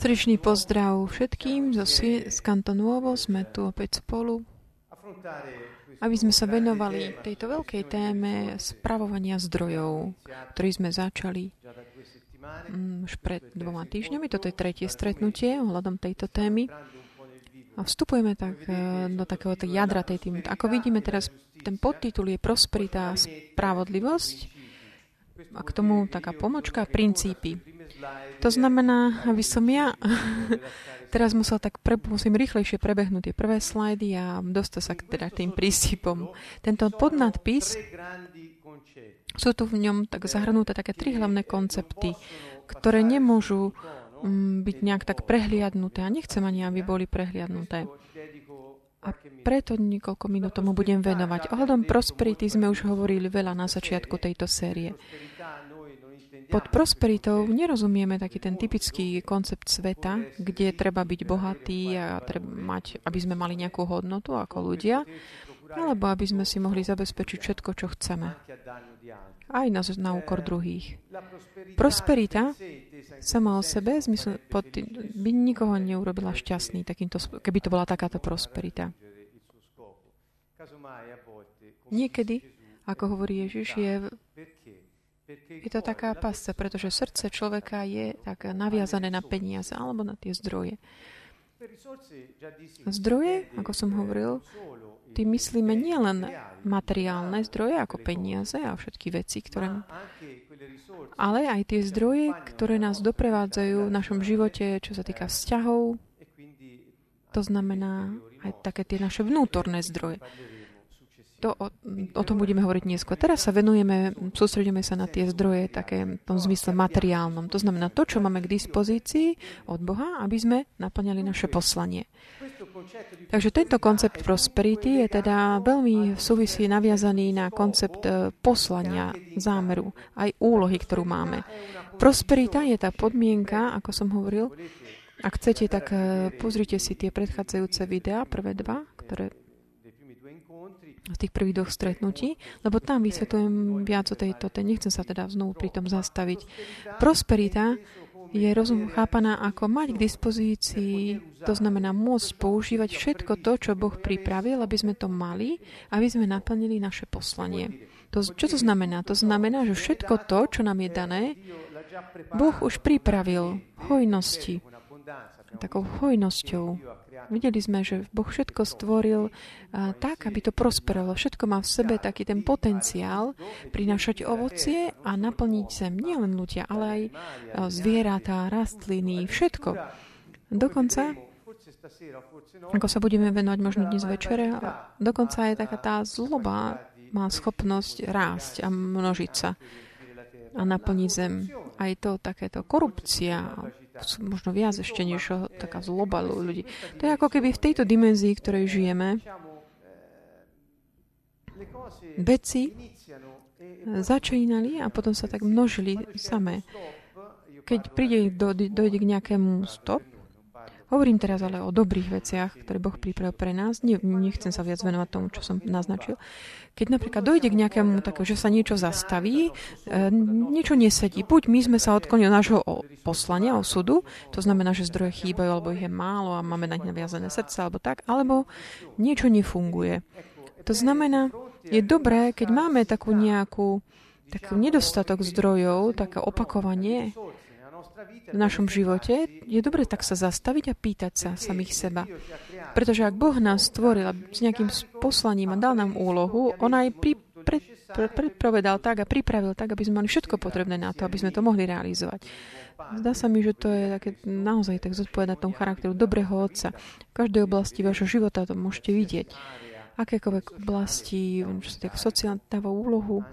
Srdečný pozdrav všetkým z Cantonuovo. Sme tu opäť spolu, aby sme sa venovali tejto veľkej téme spravovania zdrojov, ktorý sme začali už pred 2 týždňami. Toto je tretie stretnutie ohľadom tejto témy. A vstupujeme tak do takého jadra tej témy. Ako vidíme teraz, ten podtitul je Prosperita a spravodlivosť. A k tomu taká pomočka, princípy. To znamená, aby som ja teraz musím rýchlejšie prebehnúť tie prvé slajdy a dostať sa k tým princípom. Tento podnadpis, sú tu v ňom tak zahrnuté také 3 hlavné koncepty, ktoré nemôžu byť nejak tak prehliadnuté a nechcem ani, aby boli prehliadnuté. A preto niekoľko minút tomu budem venovať. Ohľadom prosperity sme už hovorili veľa na začiatku tejto série. Pod prosperitou nerozumieme taký ten typický koncept sveta, kde treba byť bohatý a aby sme mali nejakú hodnotu ako ľudia, alebo aby sme si mohli zabezpečiť všetko, čo chceme. Aj na úkor druhých. Prosperita sama o sebe by nikoho neurobila šťastný, keby to bola takáto prosperita. Niekedy, ako hovorí Ježiš, je to taká pasca, pretože srdce človeka je tak naviazané na peniaze alebo na tie zdroje. Zdroje, ako som hovoril, tým myslíme nielen materiálne zdroje, ako peniaze a všetky veci, ale aj tie zdroje, ktoré nás doprevádzajú v našom živote, čo sa týka vzťahov, to znamená aj také tie naše vnútorné zdroje. O tom budeme hovoriť neskôr. Teraz sa sústredíme sa na tie zdroje také v tom zmysle materiálnom. To znamená to, čo máme k dispozícii od Boha, aby sme naplňali naše poslanie. Takže tento koncept prosperity je teda veľmi súvisí naviazaný na koncept poslania, zámeru, aj úlohy, ktorú máme. Prosperita je tá podmienka, ako som hovoril. Ak chcete, tak pozrite si tie predchádzajúce videá, prvé 2, ktoré z tých prvých 2 stretnutí, lebo tam vysvetľujem viac o tejto, nechcem sa teda znovu pri tom zastaviť. Prosperita je chápaná ako mať k dispozícii, to znamená môcť používať všetko to, čo Boh pripravil, aby sme to mali, aby sme naplnili naše poslanie. Čo to znamená? To znamená, že všetko to, čo nám je dané, Boh už pripravil hojnosti, takou hojnosťou. Videli sme, že Boh všetko stvoril tak, aby to prosperovalo. Všetko má v sebe taký ten potenciál prinášať ovocie a naplniť zem. Nielen ľudia, ale aj zvieratá, rastliny, všetko. Dokonca, ako sa budeme venovať možno dnes večere, dokonca je taká tá zloba, má schopnosť rásť a množiť sa a naplniť zem. Aj to takéto korupcia, možno viac ešte niečo, taká zloba ľudí. To je ako keby v tejto dimenzii, ktorej žijeme, veci začínali a potom sa tak množili samé. Keď dojde k nejakému stop, hovorím teraz ale o dobrých veciach, ktoré Boh pripravil pre nás. Nechcem sa viac venovať tomu, čo som naznačil. Keď napríklad dojde k nejakému takého, že sa niečo zastaví, niečo nesedí. Buď my sme sa odklonili od nášho poslania, osudu, to znamená, že zdroje chýbajú, alebo ich je málo a máme na ne naviazané srdce, alebo tak, alebo niečo nefunguje. To znamená, je dobré, keď máme taký nedostatok zdrojov, také opakovanie v našom živote, je dobre tak sa zastaviť a pýtať sa samých seba. Pretože ak Boh nás stvoril s nejakým poslaním a dal nám úlohu, on aj predpovedal tak a pripravil tak, aby sme mali všetko potrebné na to, aby sme to mohli realizovať. Zdá sa mi, že to je také, naozaj tak zodpovedá tomu charakteru dobrého otca. V každej oblasti vašho života to môžete vidieť. Akékoľvek oblasti, čo sa tak sociálne dáva úlohu,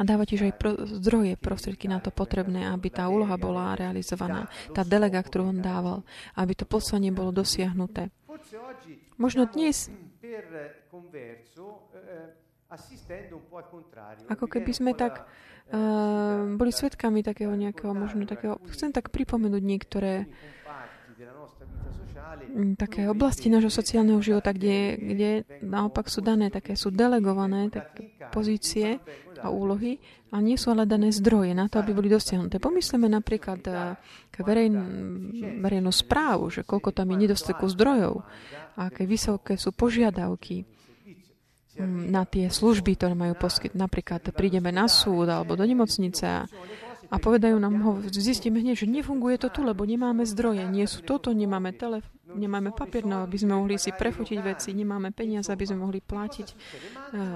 a dávať tiež aj zdroje, prostriedky na to potrebné, aby tá úloha bola realizovaná. Tá delega, ktorú on dával, aby to poslanie bolo dosiahnuté. Možno dnes, ako keby sme tak boli svedkami takého nejakého, možno takého, chcem tak pripomenúť niektoré také oblasti nášho sociálneho života, kde naopak sú delegované také pozície, a úlohy a nie sú ale dané zdroje na to, aby boli dosiahnuté. Pomyslíme napríklad k verejnú správu, že koľko tam je nedostatku zdrojov, aké vysoké sú požiadavky na tie služby, ktoré majú poskytnúť. Napríklad prídeme na súd alebo do nemocnice a povedajú nám, zistíme hneď, že nefunguje to tu, lebo nemáme zdroje, nie sú toto, nemáme telefón, nemáme papier, no, aby sme mohli si prefotiť veci, nemáme peniaze, aby sme mohli platiť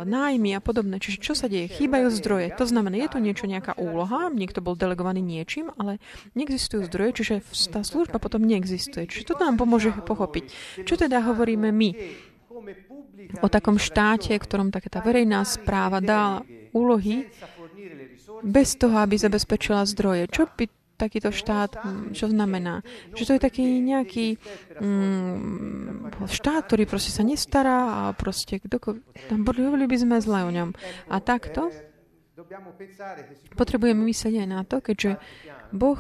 nájmy a podobné. Čiže čo sa deje? Chýbajú zdroje. To znamená, je to niečo, nejaká úloha, niekto bol delegovaný niečím, ale neexistujú zdroje, čiže tá služba potom neexistuje. Čiže toto nám pomôže pochopiť. Čo teda hovoríme my o takom štáte, ktorom taká tá verejná správa dá úlohy bez toho, aby zabezpečila zdroje? Čo by takýto štát, čo znamená? Že to je taký nejaký štát, ktorý proste sa nestará a proste tam boli by sme zle o ňom. A takto potrebujeme myslieť aj na to, keďže Boh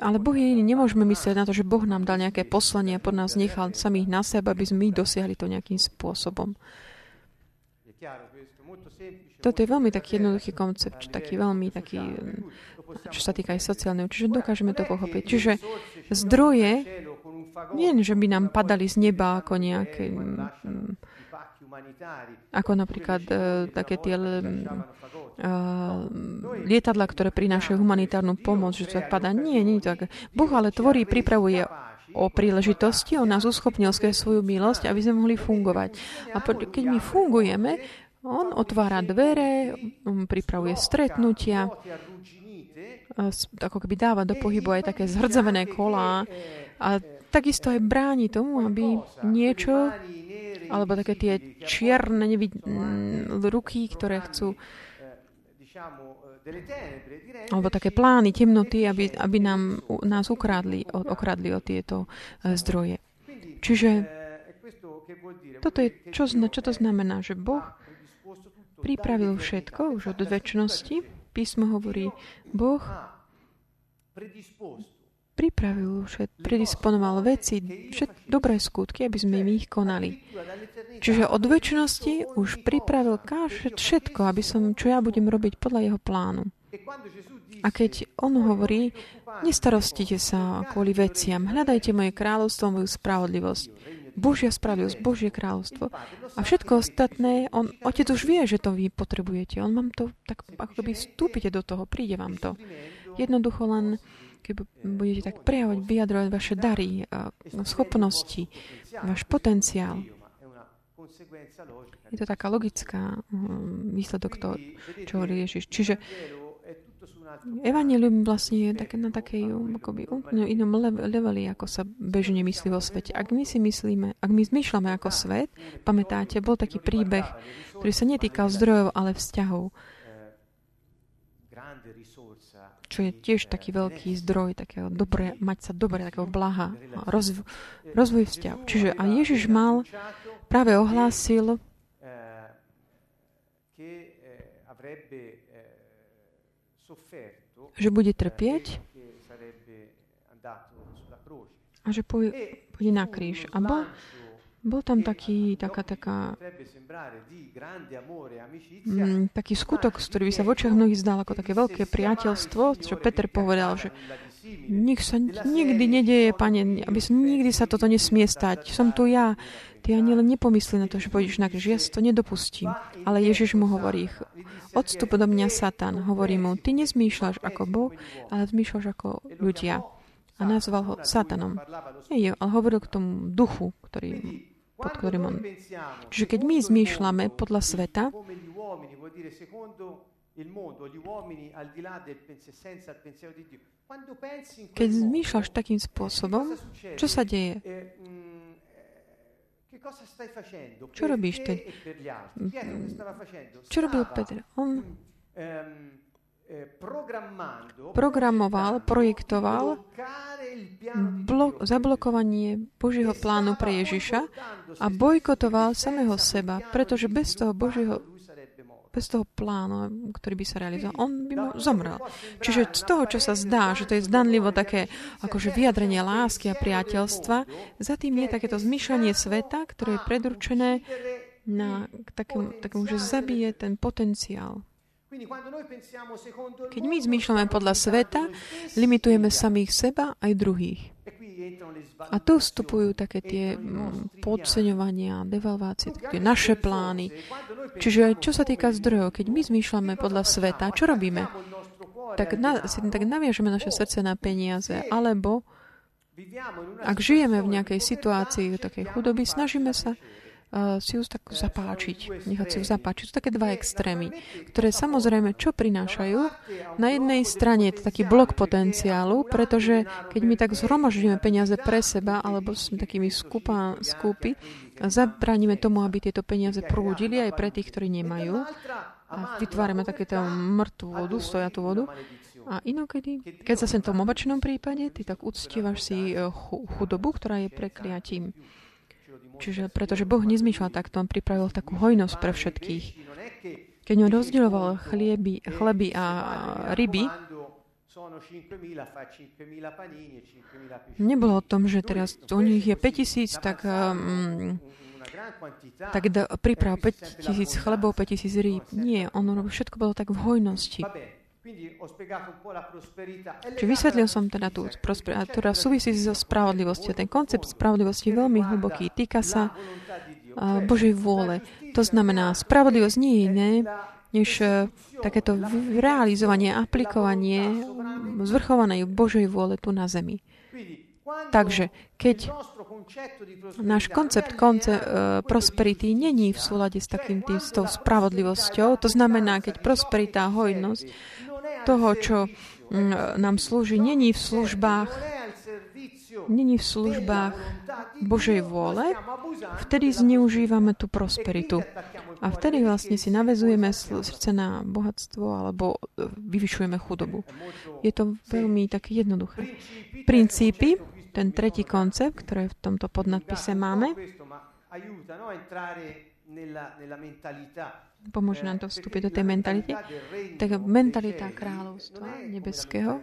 ale Boh je iný. Nemôžeme myslieť na to, že Boh nám dal nejaké poslanie a pod nás nechal samých na seba, aby sme my dosiahli to nejakým spôsobom. Toto je veľmi taký jednoduchý koncept, taký, čo sa týka aj sociálneho, čiže dokážeme to pochopiť. Čiže zdroje, nie že by nám padali z neba ako nejaké, ako napríklad také tie lietadla, ktoré prinášajú humanitárnu pomoc, že to tak padá. Nie, nie je to tak. Boh ale tvorí, pripravuje o príležitosti, on nás uschopnil skrz svoju milosť, aby sme mohli fungovať. A keď my fungujeme, on otvára dvere, pripravuje stretnutia, ako keby dáva do pohybu aj také zhrdzavené kolá a takisto aj bráni tomu, aby niečo, alebo také tie čierne ruky, ktoré chcú, alebo také plány, temnoty, aby nás okradli o tieto zdroje. Čiže toto je, čo to znamená, že Boh pripravil všetko už od večnosti. Písmo hovorí, Boh pripravil všetko, predisponoval veci, dobré skutky, aby sme ich konali. Čiže od večnosti už pripravil všetko, čo ja budem robiť podľa jeho plánu. A keď on hovorí, nestarostite sa kvôli veciam, hľadajte moje kráľovstvo, moju spravodlivosť. Božia spravodlivosť, Božie kráľovstvo. A všetko ostatné, Otec už vie, že to vy potrebujete. On vám to, tak ako by vstúpite do toho, príde vám to. Jednoducho len, keď budete tak prejavovať, vyjadrovať vaše dary, schopnosti, váš potenciál. Je to taká logická výsledok toho, čo hovorí Ježiš. Čiže evanjelium vlastne je také na takej akoby inom leveli, ako sa bežne myslí vo svete. Ak my zmýšľame ako svet, pamätáte, bol taký príbeh, ktorý sa netýkal zdrojov, ale vzťahov. Čo je tiež taký veľký zdroj, takého dobré, mať sa dobre, takého blaha, rozvoj vzťahov. Čiže a Ježiš práve ohlásil, že bude trpieť a že pôjde na kríž. A bol tam taký skutok, z ktorý by sa v očiach mnohých zdal ako také veľké priateľstvo, čo Peter povedal, že nech sa nikdy nedeje, Pane, aby som nikdy sa toto nesmie stať. Som tu ja. Ty ani len nepomysli na to, že pôjdeš na kríž. Ja si to nedopustím. Ale Ježiš mu hovorí, odstup do mňa, Satan. Hovorí mu, ty nezmýšľaš ako Boh, ale zmýšľaš ako ľudia. A nazval ho Satanom. Nie, ale hovoril k tomu duchu, pod ktorým on. Čiže keď my zmýšľame podľa sveta, keď zmýšľaš takým spôsobom, čo sa deje? Čo robíš teď? Čo robil Peter? On projektoval zablokovanie Božieho plánu pre Ježiša a bojkotoval samého seba, pretože bez toho Božieho bez toho plánu, ktorý by sa realizoval, on by mu zomrel. Čiže z toho, čo sa zdá, že to je zdanlivo také akože vyjadrenie lásky a priateľstva, za tým je takéto zmýšľanie sveta, ktoré je predurčené na takému, že zabije ten potenciál. Keď my zmýšľame podľa sveta, limitujeme samých seba aj druhých. A tu vstupujú také tie podceňovania, devalvácie, také naše plány. Čiže čo sa týka zdrojov, keď my zmýšľame podľa sveta, čo robíme? Tak naviažeme naše srdce na peniaze, alebo ak žijeme v nejakej situácii takej chudoby, snažíme sa si ju tak zapáčiť, nechať si ju zapáčiť. To sú také dva extrémy, ktoré samozrejme čo prinášajú? Na jednej strane je to taký blok potenciálu, pretože keď my tak zhromaždíme peniaze pre seba alebo sme takými skúpi, zabránime tomu, aby tieto peniaze prúdili aj pre tých, ktorí nemajú a vytvárame takéto mŕtvú vodu, stojatú vodu. A inokedy, keď zase v tom obačnom prípade, ty tak uctívaš si chudobu, ktorá je prekliatím. Čiže, pretože Boh nezmýšľal takto, on pripravil takú hojnosť pre všetkých. Keď on rozdeľoval chleby a ryby, nebolo o tom, že teraz u nich je 5000, tak priprav 5000 chlebov, 5000 rýb. Nie, ono všetko bolo tak v hojnosti. Čiže vysvetlil som teda tú prosperitu, ktorá súvisí so spravodlivosťou. Ten koncept spravodlivosti je veľmi hlboký. Týka sa Božej vôle. To znamená, spravodlivosť nie je iné, než takéto realizovanie, aplikovanie zvrchovanej Božej vôle tu na zemi. Takže, keď náš koncept prosperity není v súlade s takým tým, s tou spravodlivosťou, to znamená, keď prosperita a hojnosť toho, čo nám slúži, není v službách Božej vôle, vtedy zneužívame tú prosperitu. A vtedy vlastne si navezujeme srdce na bohatstvo alebo vyvyšujeme chudobu. Je to veľmi také jednoduché. Princípy, ten tretí koncept, ktorý v tomto podnadpise máme, pomôže nám to vstúpiť do tej mentality. Tak mentalita kráľovstva nebeského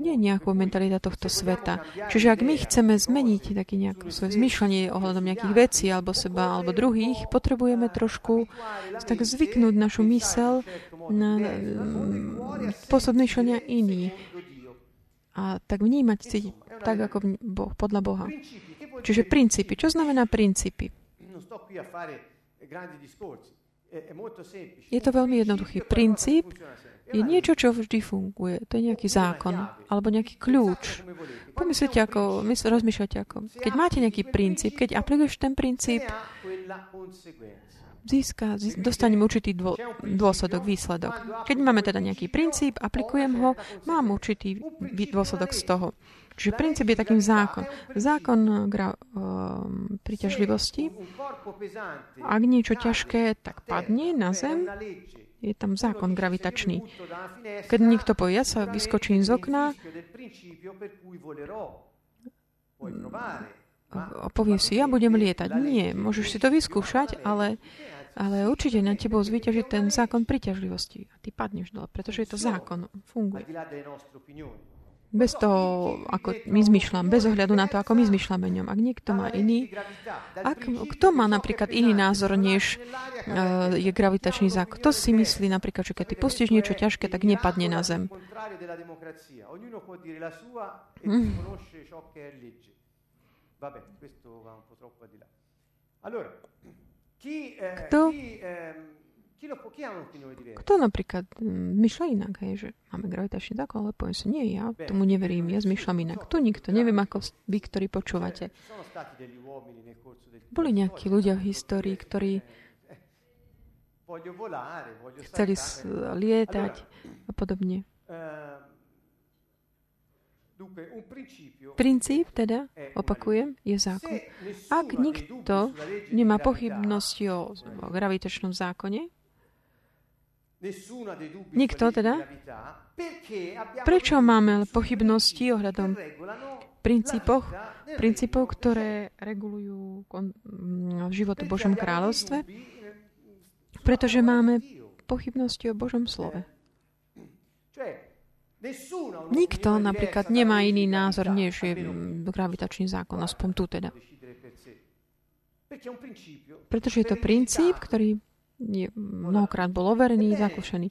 nie je nejaká mentalita tohto sveta. Čiže ak my chceme zmeniť také nejaké svoje zmýšľanie ohľadom nejakých vecí alebo seba, alebo druhých, potrebujeme trošku tak zvyknúť našu myseľ na spôsob zmýšľania iný. A tak vnímať si tak, ako Boh, podľa Boha. Čiže princípy. Čo znamená princípy? Je to veľmi jednoduchý princíp. Je niečo, čo vždy funguje. To je nejaký zákon alebo nejaký kľúč. Pomyslite, ako rozmýšľate ako. Keď máte nejaký princíp, keď aplikuješ ten princíp, dostanem určitý dôsledok, výsledok. Keď máme teda nejaký princíp, aplikujem ho, mám určitý dôsledok z toho. Čiže princíp je takým zákon. Zákon príťažlivosti. Ak niečo ťažké, tak padne na zem. Je tam zákon gravitačný. Keď niekto povie, ja sa vyskočím z okna, a povie si, ja budem lietať. Nie, môžeš si to vyskúšať, ale určite na tebou zvíťaží ten zákon príťažlivosti. A ty padneš dole, pretože je to zákon. Funguje. Bez toho, ako my zmyšľam, bez ohľadu na to, ako my zmyšľame ňom. Ak niekto má iný, kto má napríklad iný názor, než je gravitačný zákon? Kto si myslí napríklad, že keď ty pustíš niečo ťažké, tak nepadne na zem? Kto napríklad zmyšľa inak, hej, že máme gravitačný zákon, ale poviem si, nie, ja tomu neverím, ja zmyšľam inak. To nikto, neviem, ako vy, ktorí počúvate. Boli nejakí ľudia v histórii, ktorí chceli lietať a podobne. Princíp, teda, opakujem, je zákon. Ak nikto nemá pochybnosti o gravitačnom zákone, nikto teda? Prečo máme pochybnosti ohľadom princípov, ktoré regulujú život v Božom kráľovstve? Pretože máme pochybnosti o Božom slove. Nikto napríklad nemá iný názor, než je gravitačný zákon, aspoň tu teda. Pretože je to princíp, ktorý mnohokrát bol overený, zakúšený.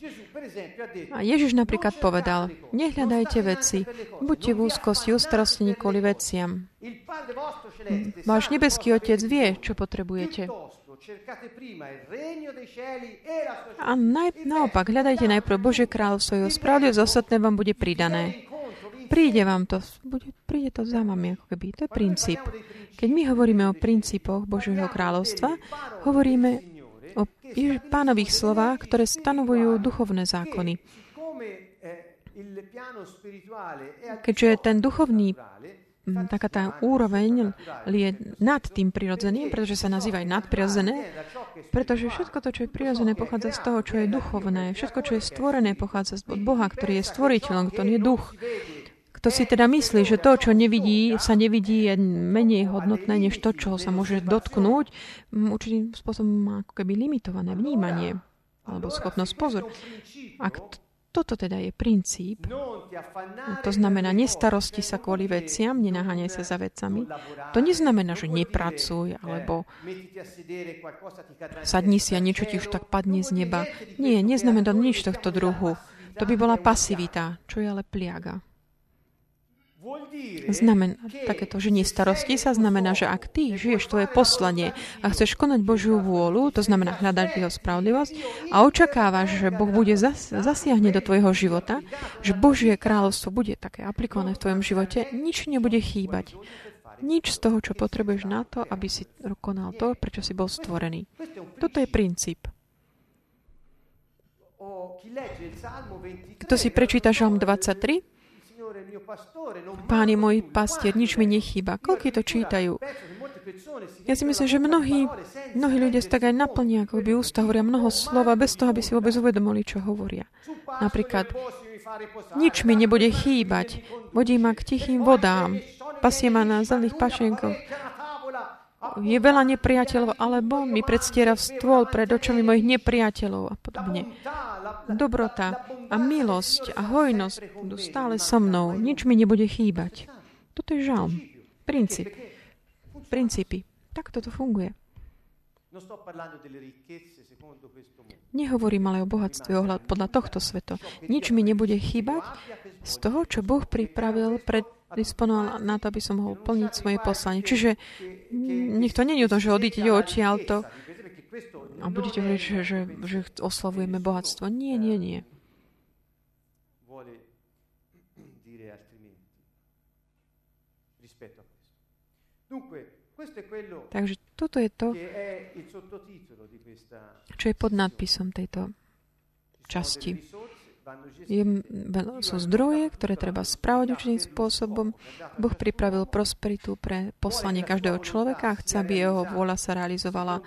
A Ježiš napríklad povedal, nehľadajte veci, buďte v úzkosti ústrastní kvôli veciam. Váš nebeský Otec vie, čo potrebujete. A naopak, hľadajte najprv Božie kráľovstvo, jeho spravodlivosť, ostatné vám bude pridané. Príde vám to, príde to za vami, ako keby. To je princíp. Keď my hovoríme o princípoch Božieho kráľovstva, hovoríme o pánových slovách, ktoré stanovujú duchovné zákony. Keďže ten duchovný, taká tá úroveň je nad tým prirodzeným, pretože sa nazýva aj nadprirodzené, pretože všetko to, čo je prirodzené, pochádza z toho, čo je duchovné. Všetko, čo je stvorené, pochádza od Boha, ktorý je stvoriteľom, ktorý je duch. Kto si teda myslí, že to, čo nevidí, sa nevidí, je menej hodnotné, než to, čo sa môže dotknúť, určitým spôsobom má ako keby limitované vnímanie alebo schopnosť pozor. Ak toto teda je princíp, to znamená nestarosti sa kvôli veciam, nenaháňaj sa za vecami, to neznamená, že nepracuj alebo sadni si a niečo ti už tak padne z neba. Nie, neznamená nič tohto druhu. To by bola pasivita, čo je ale pliaga. Znamená takéto, že nestarosti sa znamená, že ak ty žiješ tvoje poslanie a chceš konať Božiu vôľu, to znamená hľadať jeho spravodlivosť a očakávaš, že Boh bude zasiahne do tvojho života, že Božie kráľovstvo bude také aplikované v tvojom živote, nič nebude chýbať. Nič z toho, čo potrebuješ na to, aby si konal to, prečo si bol stvorený. Toto je princíp. Kto si prečíta Žalm 23? Pán je môj pastier, nič mi nechýba. Koľko to čítajú? Ja si myslím, že mnohí ľudia sa tak aj naplnia, ako by ústa hovoria mnoho slova, bez toho, aby si vôbec uvedomili, čo hovoria. Napríklad, nič mi nebude chýbať, vodí ma k tichým vodám, pasie ma na zelených pašienkoch. Je veľa nepriateľov, alebo mi predstiera stôl pred očami mojich nepriateľov a podobne. Dobrota a milosť a hojnosť budú stále so mnou. Nič mi nebude chýbať. Toto je žalm. Princíp. Princípy. Tak toto funguje. Nehovorím ale o bohatstve ohľad podľa tohto sveta. Nič mi nebude chýbať z toho, čo Boh pripravil predisponoval na to, aby som mohol plniť svoje poslanie. Čiže nikto nie je o tom, že odídete odtiaľto a budete hovoriť, že oslavujeme bohatstvo. Nie, nie, nie. Takže toto je to, čo je pod nadpisom tejto časti. Sú zdroje, ktoré treba správať určitým spôsobom. Boh pripravil prosperitu pre poslanie každého človeka a chce, aby jeho vôľa sa realizovala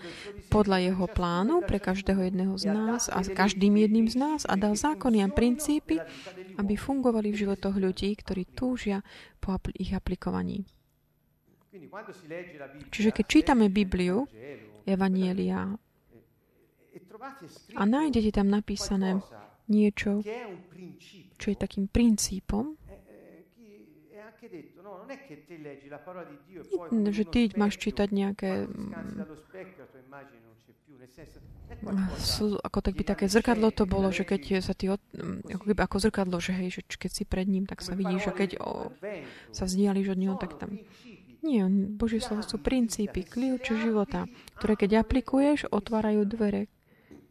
podľa jeho plánu pre každého jedného z nás a každým jedným z nás a dal zákony a princípy, aby fungovali v životoch ľudí, ktorí túžia po ich aplikovaní. Čiže keď čítame Bibliu, Evanielia, a nájdete tam napísané niečo, čo je takým princípom, že ty máš čítať nejaké ako tak by také zrkadlo to bolo, že keď sa ty ako zrkadlo, že hej, že keď si pred ním, tak sa vidíš a keď sa vzdialíš od neho, tak tam nie, Božie slovo sú princípy, kľúče života, ktoré keď aplikuješ, otvárajú dvere,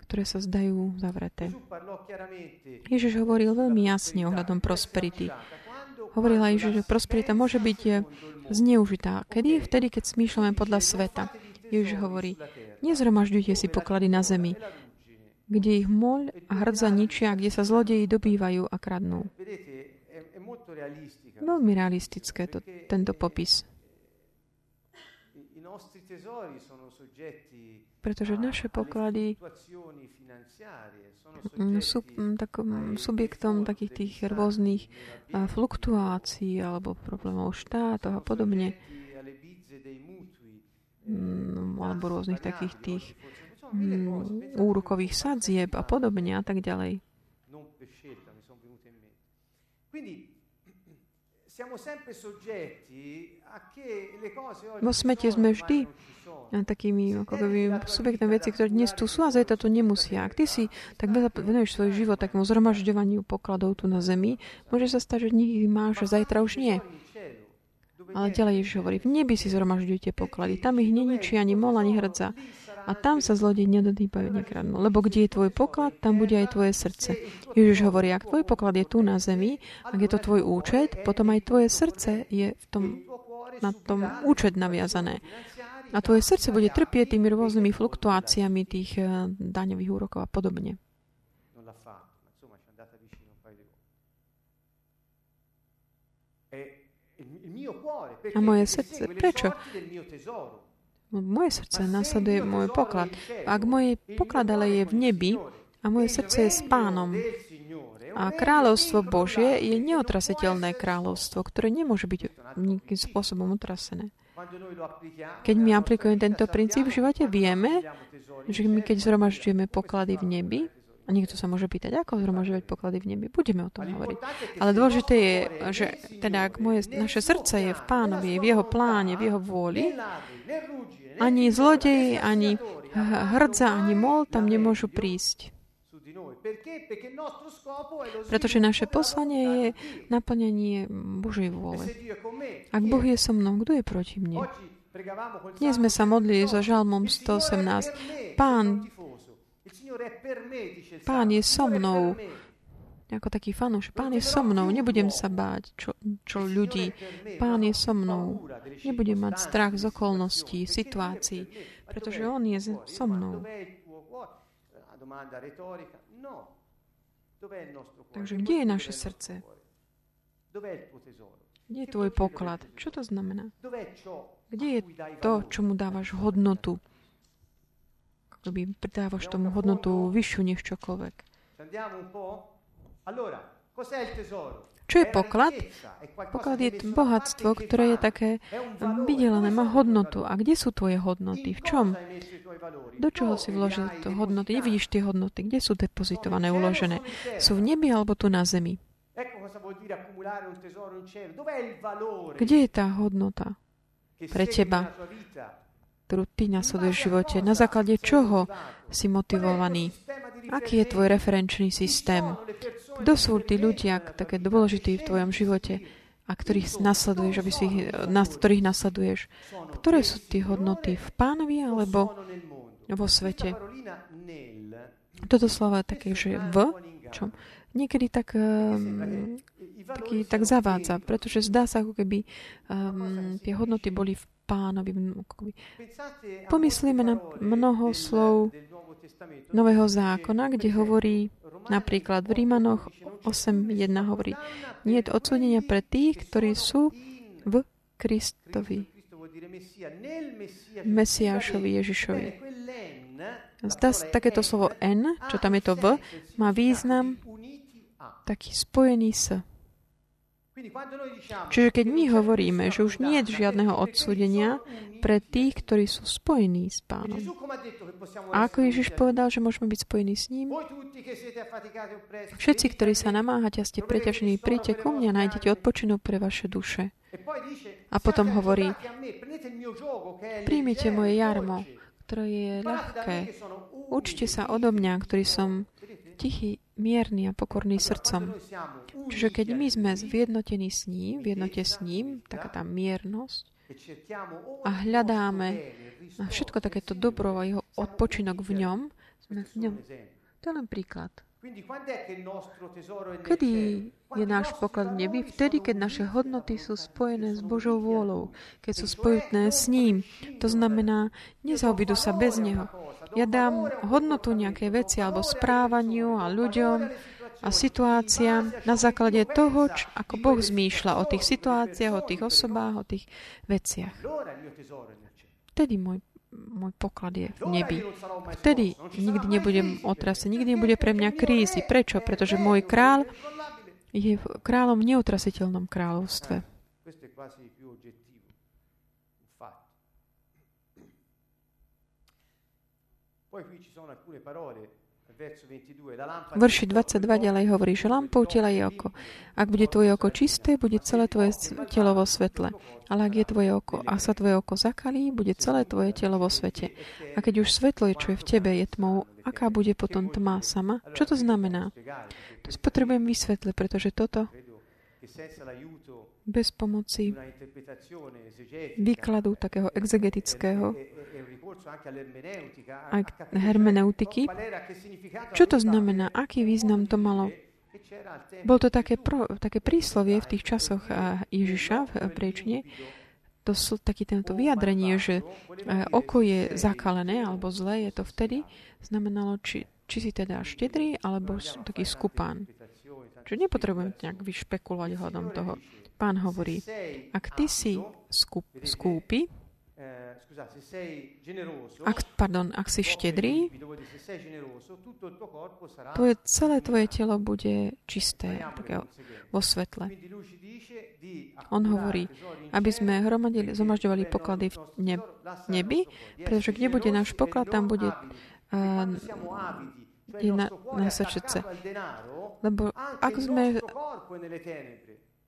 ktoré sa zdajú zavreté. Ježiš hovoril veľmi jasne ohľadom prosperity. Hovoril aj, že prosperita môže byť zneužitá. Kedy? Vtedy, keď smýšľame podľa sveta. Ježiš hovorí, nezhromažďujte si poklady na zemi, kde ich moľ a hrdza ničia, kde sa zlodeji dobývajú a kradnú. Veľmi realistické tento popis. Pretože naše poklady sú subjektom takých tých rôznych fluktuácií alebo problémov štátov a podobne. Alebo rôznych takých tých úrokových sadzieb a podobne a tak ďalej. Vo smete sme vždy takými subjektami veci, ktoré dnes tu sú a zajtra tu nemusia. Ak ty si tak venuješ svoj život takému zhromažďovaniu pokladov tu na zemi, môže sa stať, že nikdy máš a zajtra už nie. Ale ďalej Ježiš hovorí, v nebi si zhromažďujte poklady, tam ich neničí ani mol, ani hrdza. A tam sa zlodej nedodýpajú, nekradnú. Lebo kde je tvoj poklad, tam bude aj tvoje srdce. Ježiš hovorí, ak tvoj poklad je tu na zemi, ak je to tvoj účet, potom aj tvoje srdce je v tom, na tom účet naviazané. A tvoje srdce bude trpieť tými rôznymi fluktuáciami tých daňových úrokov a podobne. A moje srdce, prečo? Moje srdce nasleduje môj poklad. Ak moje poklad ale je v nebi a moje srdce je s Pánom a kráľovstvo Božie je neotrasiteľné kráľovstvo, ktoré nemôže byť nejakým spôsobom otrasené. Keď my aplikujeme tento princíp v živote, vieme, že my keď zhromažďujeme poklady v nebi, a niekto sa môže pýtať, ako zhromažďovať poklady v nebi. Budeme o tom hovoriť. Ale dôležité je, že teda ak naše srdce je v Pánovi, v jeho pláne, v jeho vôli, ani zlodej, ani hrdza, ani mol tam nemôžu prísť. Pretože naše poslanie je naplnenie Božej vôle. Ak Boh je so mnou, kto je proti mne? Dnes sme sa modlili za Žalmom 118. Pán je so mnou. Ako taký fanúš. Pán je so mnou. Nebudem sa báť, čo ľudí. Pán je so mnou. Nebudem mať strach z okolností, situácií, pretože on je so mnou. Takže kde je naše srdce? Kde je tvoj poklad? Čo to znamená? Kde je to, čo mu dávaš hodnotu? Keby pridávaš tomu hodnotu vyššiu než čokoľvek. Čo je poklad? Poklad je bohatstvo, ktoré je také vydelené, má hodnotu. A kde sú tvoje hodnoty? V čom? Do čoho si vložil to hodnoty? Nevidíš tie hodnoty? Kde sú depozitované, uložené? Sú v nebi alebo tu na zemi? Kde je tá hodnota pre teba, ktorú ty nasleduješ v živote? Na základe čoho si motivovaný? Aký je tvoj referenčný systém? Kto sú tí ľudia také dôležití v tvojom živote a ktorých nasleduješ, ktorých nasleduješ? Ktoré sú tie hodnoty v Pánovi alebo vo svete? Toto slovo je také, že v čom? Niekedy tak zavádza, pretože zdá sa, ako keby tie hodnoty boli v Pánovi. Pomyslíme na mnoho slov Nového zákona, kde hovorí napríklad v Rímanoch 8.1 hovorí: niet odsúdenia pre tých, ktorí sú v Kristovi, Mesiášovi Ježišovi. Takéto slovo N, čo tam je to V, má význam taký spojený s. Čiže keď my hovoríme, že už nie je žiadneho odsúdenia pre tých, ktorí sú spojení s Pánom. A ako Ježiš povedal, že môžeme byť spojení s ním? Všetci, ktorí sa namáhate a ste preťažení, príďte ku mne a nájdete odpočinok pre vaše duše. A potom hovorí: príjmite moje jarmo, ktoré je ľahké. Učte sa odo mňa, ktorý som tichý, mierný a pokorný srdcom. Čiže keď my sme zjednotení s ním, v jednote s ním, taká tá miernosť, a hľadáme na všetko takéto dobro a jeho odpočinok v ňom, to je len príklad. Kedy je náš poklad v nebi? Vtedy, keď naše hodnoty sú spojené s Božou vôľou, keď sú spojené s ním. To znamená, nezaobídu sa bez neho. Ja dám hodnotu nejakej veci alebo správaniu a ľuďom a situáciám na základe toho, ako Boh zmýšľa o tých situáciách, o tých osobách, o tých veciach. Vtedy môj poklad je v nebi. Vtedy nikdy nebudem otrasený, nikdy nebude pre mňa krízy. Prečo? Pretože môj kráľ je v kráľom v neotrasiteľnom kráľovstve. Verši 22 ďalej hovorí, že lampou tela je oko. Ak bude tvoje oko čisté, bude celé tvoje telo vo svetle. Ale ak je tvoje oko a sa tvoje oko zakalí, bude celé tvoje telo vo svete. A keď už svetlo, čo je v tebe, je tmou, aká bude potom tma sama? Čo to znamená? To potrebujem vysvetliť, pretože toto bez pomoci výkladu takého exegetického a hermeneutiky. Čo to znamená? Aký význam to malo? Bol to také príslovie v tých časoch Ježiša v priečne. To sú také tento vyjadrenie, že oko je zakalené alebo zlé je to vtedy. Znamenalo, či si teda štedrý alebo taký skupán. Čiže nepotrebujem nejak vyšpekulovať hľadom toho. Pán hovorí, ak ty si skúpi, ak si štedrý, celé tvoje telo bude čisté vo svetle. On hovorí, aby sme zhromažďovali poklady v nebi, pretože kde bude náš poklad, tam bude na srdce. Lebo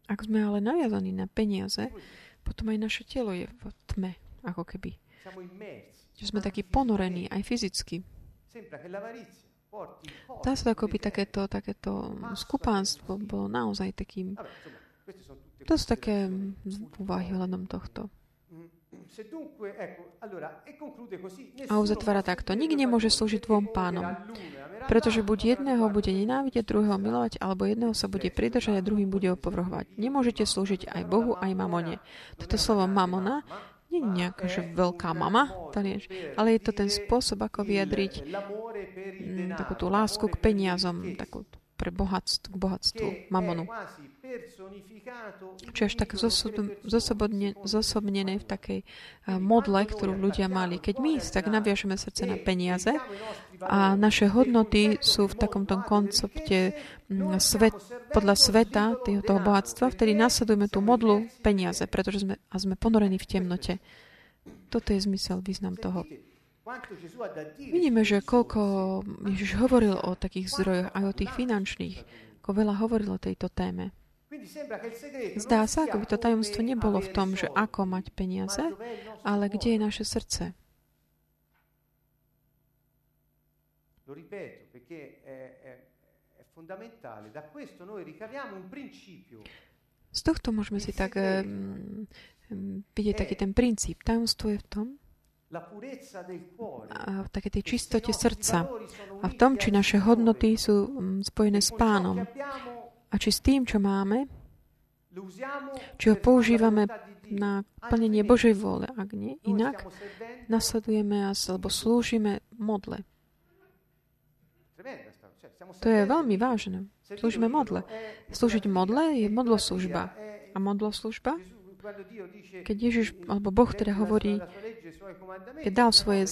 ak sme ale naviazaní na peniaze, potom aj naše telo je v tme, ako keby. Čiže sme takí ponorení, aj fyzicky. Dá sa to, akoby takéto skupánstvo bolo naozaj takým. To sú také úvahy hľadom tohto. A uzatvára takto. Nikto nemôže slúžiť dvom pánom, pretože buď jedného bude nenávidieť, druhého milovať, alebo jedného sa bude pridržať a druhým bude opovrhovať. Nemôžete slúžiť aj Bohu, aj mamone. Toto slovo mamona nie je nejaká veľká mama, ale je to ten spôsob, ako vyjadriť takú tú lásku k peniazom, takú k bohatstvu, mamonu. Čiže až tak zosobnené v takej modle, ktorú ľudia mali. Keď my tak naviažeme srdce na peniaze a naše hodnoty sú v takomto koncepte podľa sveta, toho bohatstva, vtedy nasledujeme tú modlu peniaze, pretože sme ponorení v temnote. Toto je zmysel, význam toho. Vidíme, že koľko Ježiš hovoril o takých zdrojoch, aj o tých finančných, ako veľa hovoril o tejto téme. Zdá sa, ako by to tajomstvo nebolo v tom, že ako mať peniaze, ale kde je naše srdce. Z tohto môžeme si tak vidieť taký ten princíp. Tajomstvo je v tom, a v také tej čistote srdca a v tom, či naše hodnoty sú spojené s Pánom a či s tým, čo máme, či ho používame na plnenie Božej vôle, ak nie inak, nasledujeme alebo slúžime modle. To je veľmi vážne. Slúžime modle. Slúžiť modle je modloslužba. A modloslužba? Keď Ježiš, alebo Boh teda hovorí, keď dal svoje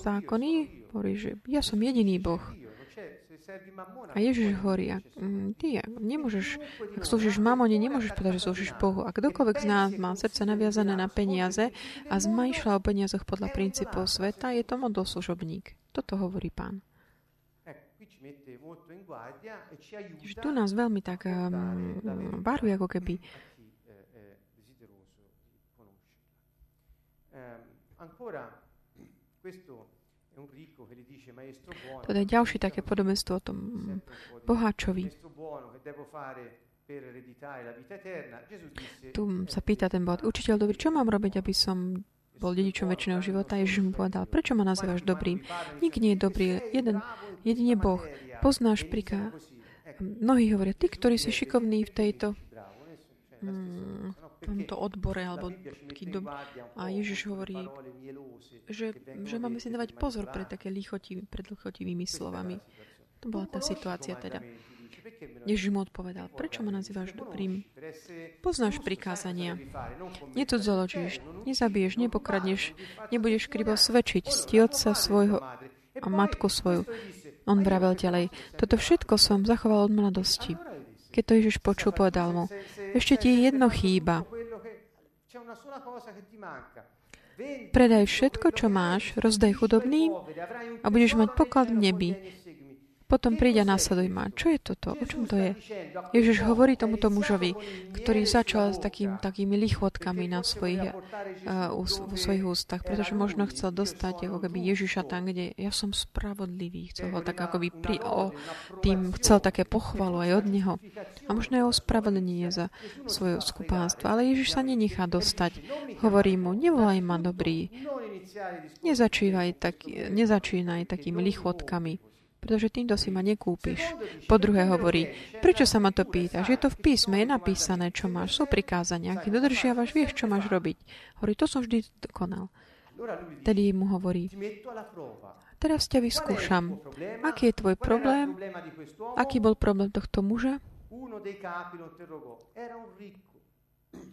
zákony, hovorí, že ja som jediný Boh. A Ježiš hovorí, ak slúžiš mamone, nemôžeš povedať, že slúžiš Bohu. Ak kdokoľvek z nás má srdce naviazané na peniaze a zmýšľa o peniazoch podľa princípov sveta, je to modloslužobník. Toto hovorí Pán. Čiže tu nás veľmi tak varuje, ako keby teda ďalšie také podobenstvo o tom boháčovi. Tu sa pýta ten bohat, učiteľ dobrý, čo mám robiť, aby som bol dedičom večného života? Ježiš mu povedal, prečo ma nazývaš dobrým? Nikto nie je dobrý, jedine Boh. Poznáš príkaz. Mnohí hovoria, ty, ktorý si šikovný v tejto tomto odbore, alebo a Ježiš hovorí, že máme si dávať pozor pred lichotivými slovami. To bola tá situácia teda. Ježiš mu odpovedal, prečo ma nazývaš dobrým? Poznáš prikázania. Necudzoložíš, nezabiješ, nepokradneš, nebudeš krivo svedčiť, stielc sa svojho a matku svoju. On vravel ďalej, toto všetko som zachoval od mladosti. Keď to Ježiš počul, povedal mu, ešte ti jedno chýba. Predaj všetko, čo máš, rozdaj chudobným a budeš mať poklad v nebi. Potom príď a následuj ma. Čo je toto? O čom to je? Ježiš hovorí tomuto mužovi, ktorý začal s takými lichotkami vo svojich ústach, pretože možno chcel dostať ako keby Ježiša tam, kde ja som spravodlivý. Chcel ho tak ako by tým chcel také pochvalu aj od neho. A možno je ospravedlnenie za svoje skupánstvo. Ale Ježiš sa nenechá dostať. Hovorí mu, nevolaj ma dobrý. Nezačínaj takými lichotkami. Pretože týmto si ma nekúpiš. Po druhé hovorí, prečo sa ma to pýtaš? Je to v písme, je napísané, čo máš, sú prikázania, keď dodržiavaš, vieš, čo máš robiť. Hovorí, to som vždy konal. Tedy mu hovorí, teraz ťa vyskúšam. Aký je tvoj problém? Aký bol problém tohto muža?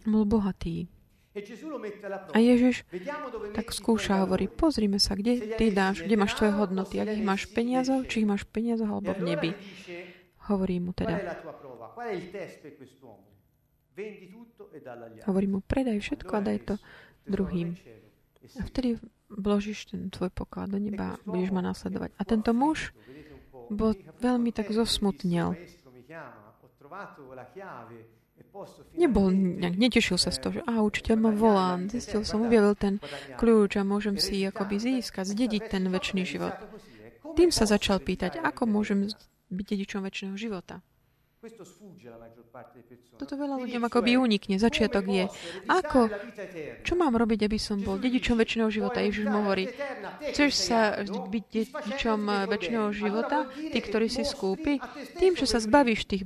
Bol bohatý. A Ježiš tak skúša, hovorí, pozrime sa, kde ty dáš, kde máš tvoje hodnoty, ak ich máš v peniazoch, či ich máš v peniazoch, alebo v nebi. Hovorí mu teda. Hovorí mu, predaj všetko a daj to druhým. A vtedy vložíš ten tvoj poklad do neba, budeš ma nasledovať. A tento muž bol veľmi tak zosmutnel. Netešil sa z toho, že učiteľ ma volá, zistil som, objavil ten kľúč a môžem si akoby získať, zdediť ten večný život. Tým sa začal pýtať, ako môžem byť dedičom večného života. Toto veľa ľuďom akoby unikne, začiatok je, čo mám robiť, aby som bol dedičom večného života? Ježiš mu hovorí, chceš sa byť dedičom večného života, tí, ktorí si skúpi, tým, že sa zbavíš tých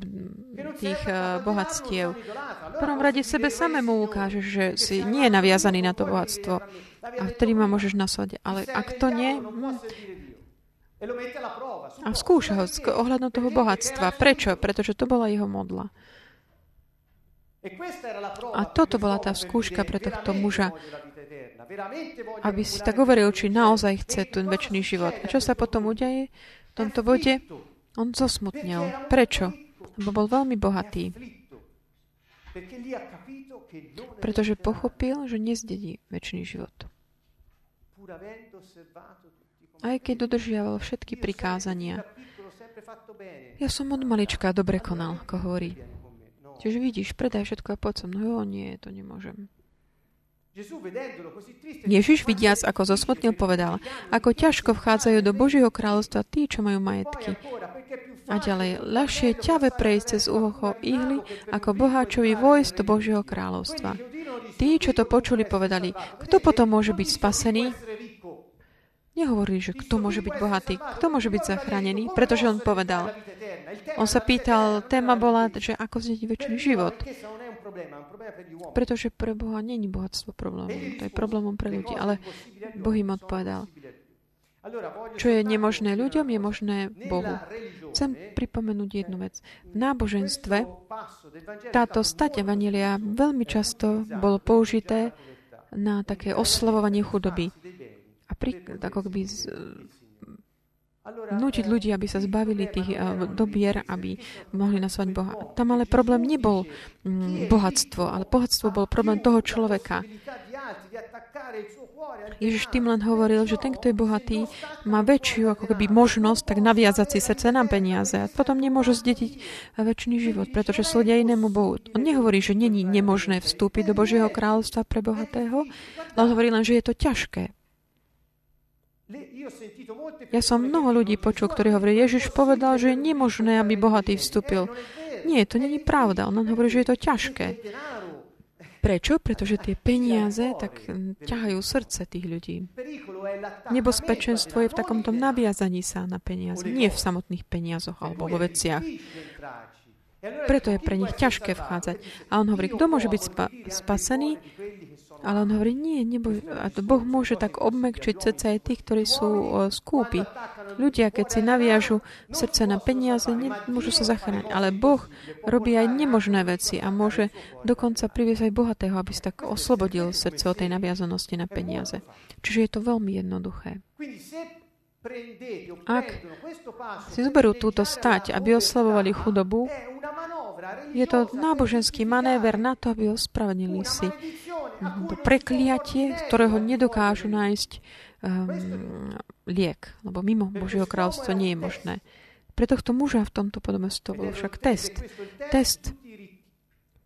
bohatstiev. V prvom rade sebe samému ukážeš, že si nie je naviazaný na to bohatstvo, a vtedy ma môžeš nasledovať. Ale ak to nie... A skúša ho ohľadom toho bohatstva. Prečo? Pretože to bola jeho modla. A toto bola tá skúška pre tohto muža, aby si tak hovoril, či naozaj chce ten večný život. A čo sa potom udeje v tomto bode? On zosmutnel. Prečo? Lebo bol veľmi bohatý. Pretože pochopil, že nezdedí večný život. Aj keď dodržiaval všetky prikázania. Ja som od malička dobre konal, ako hovorí. Čiže vidíš, predaj všetko a poď so mnou. Nie, to nemôžem. Ježiš vidiac, ako zosmutnil, povedal, ako ťažko vchádzajú do Božieho kráľovstva tí, čo majú majetky. A ďalej, ľahšie ťave prejsť cez ucho ihly, ako boháčovi vojsť do Božieho kráľovstva. Tí, čo to počuli, povedali, kto potom môže byť spasený? Nehovorili, že kto môže byť bohatý, kto môže byť zachránený, pretože on povedal. On sa pýtal, téma bola, že ako zdediť večný život. Pretože pre Boha nie je bohatstvo problémom, to je problémom pre ľudí, ale Boh im odpovedal. Čo je nemožné ľuďom, je možné Bohu. Chcem pripomenúť jednu vec. V náboženstve táto stať evanjelia veľmi často bolo použité na také oslavovanie chudoby. A nútiť ľudí, aby sa zbavili tých dobier, aby mohli nazvať Boha. Tam ale problém nebol bohatstvo, ale bohatstvo bol problém toho človeka. Ježiš tým len hovoril, že ten, kto je bohatý, má väčšiu možnosť tak naviazať si srdce na peniaze a potom nemôže zdediť večný život, pretože slúžia inému Bohu. On nehovorí, že není nemožné vstúpiť do Božieho kráľovstva pre bohatého, ale on hovorí len, že je to ťažké. Ja som mnoho ľudí počul, ktorí hovorí, Ježiš povedal, že je nemožné, aby bohatý vstúpil. Nie, to nie je pravda. On hovorí, že je to ťažké. Prečo? Pretože tie peniaze tak ťahajú srdce tých ľudí. Nebezpečenstvo je v takomto naviazaní sa na peniaze. Nie v samotných peniazoch alebo vo veciach. Preto je pre nich ťažké vchádzať. A on hovorí, kto môže byť spasený? Ale on hovorí, nie, Boh môže tak obmekčiť srdce aj tých, ktorí sú skúpi. Ľudia, keď si naviažu srdce na peniaze, môžu sa zachrániť. Ale Boh robí aj nemožné veci a môže dokonca priviesť aj bohatého, aby si tak oslobodil srdce od tej naviazanosti na peniaze. Čiže je to veľmi jednoduché. Ak si zoberú túto stať, aby oslavovali chudobu, je to náboženský manéver na to, aby ospravedlnili si prekliatie, z ktorého nedokážu nájsť liek, lebo mimo Božieho kráľovstva nie je možné. Pre tohto muža v tomto podobenstve bol však test. Test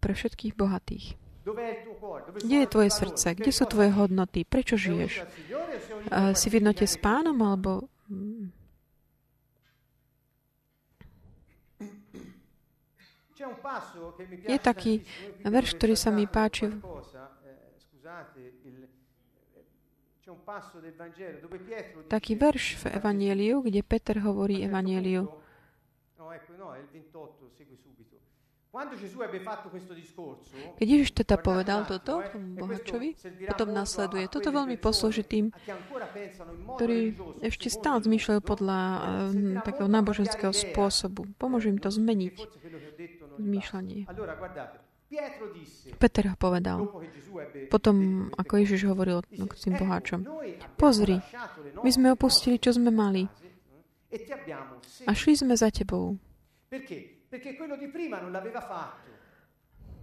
pre všetkých bohatých. Kde je tvoje srdce? Kde sú tvoje hodnoty? Prečo žiješ? Si v jednote s Pánom, alebo... Je taký verš, ktorý sa mi páči. Taký verš v Evangeliu, kde Peter hovorí Evangeliu. Keď Ježiš teda povedal toto bohačovi, potom nasleduje. Toto veľmi poslúži tým, ktorí ešte stále zmýšľajú podľa takého náboženského spôsobu. Pomôže im to zmeniť zmýšľanie. Peter ho povedal. Potom, ako Ježiš hovoril k tým boháčom. Pozri, my sme opustili, čo sme mali. A šli sme za tebou.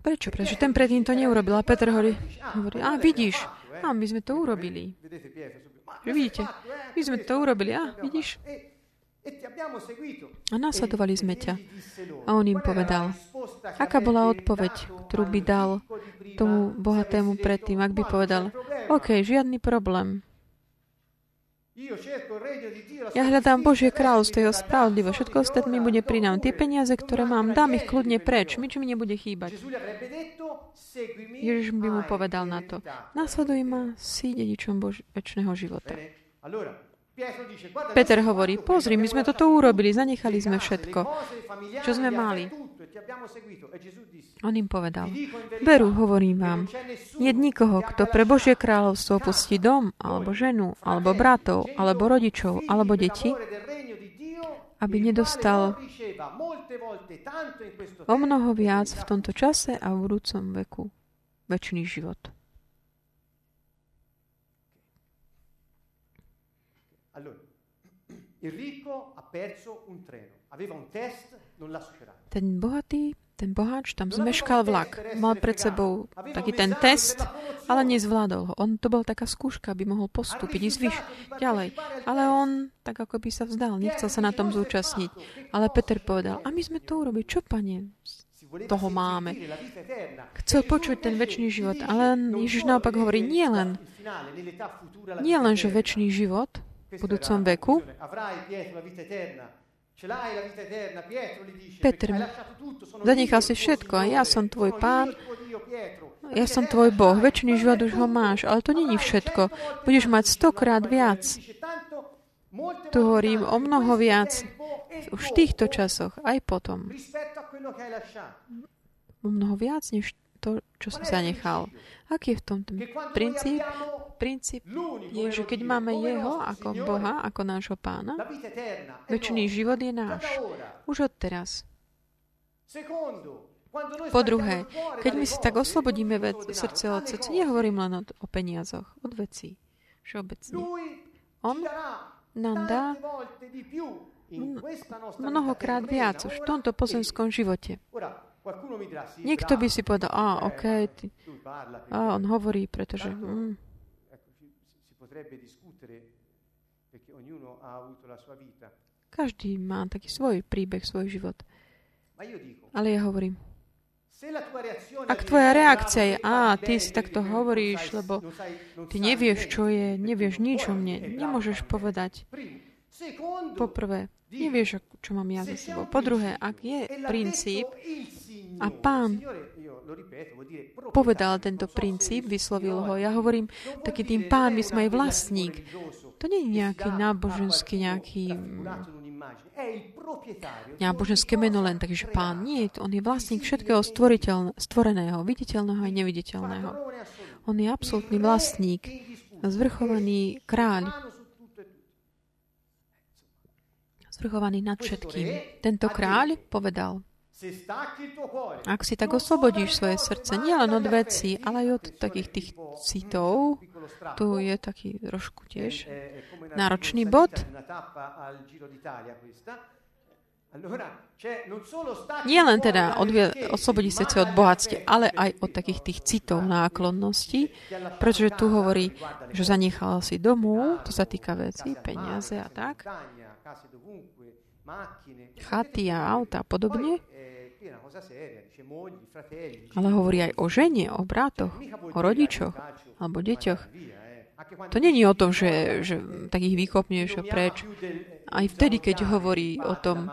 Prečo? Pretože ten predtým to neurobil. A Peter hovorí, vidíš, my sme to urobili. Vidíte, my sme to urobili, vidíš. A nasledovali sme ťa. A on im povedal, aká bola odpoveď, ktorú by dal tomu bohatému predtým, ak by povedal, OK, žiadny problém. Ja hľadám Božie kráľovstvo, jeho spravodlivosť. Všetko ostatné mi bude prinám. Tie peniaze, ktoré mám, dám ich kľudne preč. Nič mi nebude chýbať. Ježiš by mu povedal na to. Nasleduj ma, si dedičom večného života. Peter hovorí, pozri, my sme toto urobili, zanechali sme všetko, čo sme mali. On im povedal, veru, hovorím vám, nie je nikoho, kto pre Božie kráľovstvo opustí dom, alebo ženu, alebo bratov, alebo rodičov, alebo deti, aby nedostal o mnoho viac v tomto čase a v budúcom veku večný život. Ten boháč tam zmeškal vlak. Mal pred sebou taký ten test, ale nezvládol ho. On to bola taká skúška, aby mohol postúpiť, ísť ďalej. Ale on tak ako by sa vzdal, nechcel sa na tom zúčastniť. Ale Peter povedal, a my sme to urobili, čo Pane? Toho máme. Chcel počuť ten večný život, ale Ježiš naopak hovorí, nie len že večný život, v budúcom veku. Peter, zanechal si všetko a ja som tvoj pán, ja som tvoj Boh, večný život už ho máš, ale to není všetko. Budeš mať 100-krát viac. Tu hovorím o mnoho viac už v týchto časoch, aj potom. O mnoho viac, než to, čo som zanechal. Aký je v tomto princíp? Princíp je, že keď máme Jeho ako Boha, ako nášho Pána, večný život je náš. Už od teraz. Po druhé, keď my si tak oslobodíme srdce od srdca, nehovorím len o peniazoch, od vecí, všeobecne. On nám dá mnohokrát viac už v tomto pozemskom živote. Niekto by si povedal, OK, on hovorí, pretože... Každý má taký svoj príbeh, svoj život. Ale ja hovorím, ak tvoja reakcia je, ty si takto hovoríš, lebo ty nevieš, čo je, nevieš nič o mne, nemôžeš povedať. Po prvé, nevieš, čo mám ja za sebou. Po druhé, ak je princíp a Pán povedal tento princíp, vyslovil ho. Ja hovorím, taký tým Pán, my sme aj vlastník. To nie je nejaký náboženský, náboženské meno len, takže Pán nie. On je vlastník všetkého stvoreného, viditeľného aj neviditeľného. On je absolútny vlastník, zvrchovaný kráľ, zvrchovaný nad všetkým. Tento kráľ povedal, ak si tak oslobodíš svoje srdce, nielen od vecí, ale aj od takých tých citov, tu je taký trošku tiež náročný bod. Nie len teda oslobodiť srdce od bohatstva, ale aj od takých tých citov, náklonností, pretože tu hovorí, že zanechal si domov, to sa týka veci, peniaze a tak, chaty a auta a podobne, ale hovorí aj o žene, o bratoch, o rodičoch alebo deťoch. To není o tom, že takých vykopneš preč. Aj vtedy, keď hovorí o tom,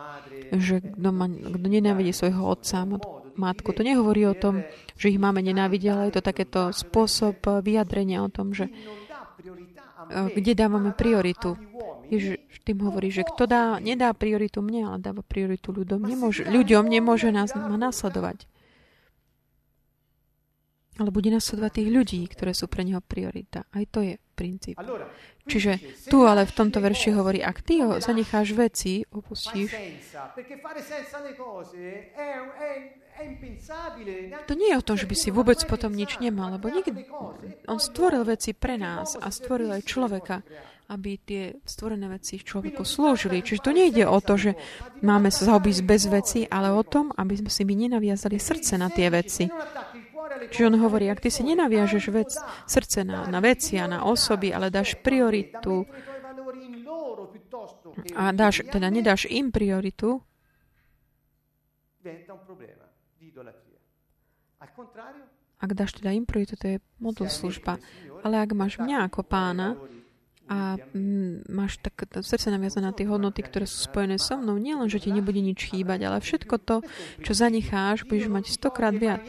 že kto nenávidí svojho otca, matku, to nehovorí o tom, že ich máme nenávidieť, ale je to takéto spôsob vyjadrenia o tom, že kde dávame prioritu. Ježiš tým hovorí, že kto nedá prioritu mne, ale dáva prioritu ľuďom, nemôže nás nasledovať. Ale bude nasledovať tých ľudí, ktoré sú pre neho priorita. Aj to je princíp. Čiže tu ale v tomto verši hovorí, ak ty ho zanecháš veci, opustíš. To nie je o tom, že by si vôbec potom nič nemal, lebo nikdy. On stvoril veci pre nás a stvoril aj človeka, aby tie stvorené veci človeku slúžili. Čiže to nejde o to, že máme sa zaobísť bez veci, ale o tom, aby sme si my nenaviazali srdce na tie veci. Čiže on hovorí, ak ty si nenaviažeš srdce na veci a na osoby, ale dáš prioritu a nedáš im prioritu, ak dáš teda im prioritu, to je modloslužba. Ale ak máš mňa ako pána a máš tak srdce naviazané na tie hodnoty, ktoré sú spojené so mnou, nielen, že ti nebude nič chýbať, ale všetko to, čo zanecháš, budeš mať 100-krát viac.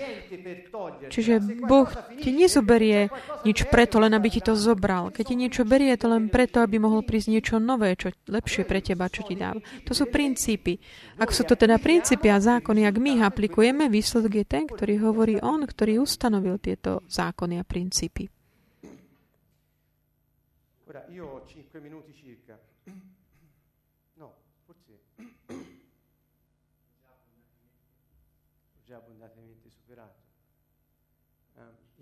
Čiže Boh ti nezoberie nič preto, len aby ti to zobral. Keď ti niečo berie, je to len preto, aby mohlo prísť niečo nové, čo lepšie pre teba, čo ti dáva. To sú princípy. Ak sú to teda princípy a zákony, ak my ich aplikujeme, výsledok je ten, ktorý hovorí on, ktorý ustanovil tieto zákony a princípy. Io ho 5 minuti circa. No, forse già abbondantemente superato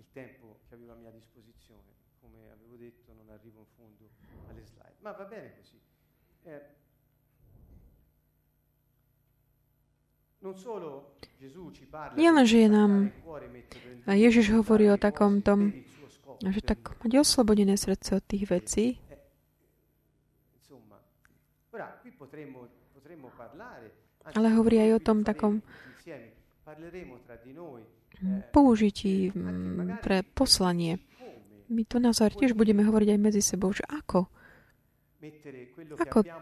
il tempo che avevo a mia disposizione. Come avevo detto, non arrivo in fondo alle slide, ma va bene così. Nie len, že je nám Ježiš hovorí o takom tom, že tak mať oslobodené srdce od tých vecí. Ale hovorí aj o tom takom použití pre poslanie. My to na záver tiež budeme hovoriť aj medzi sebou, že ako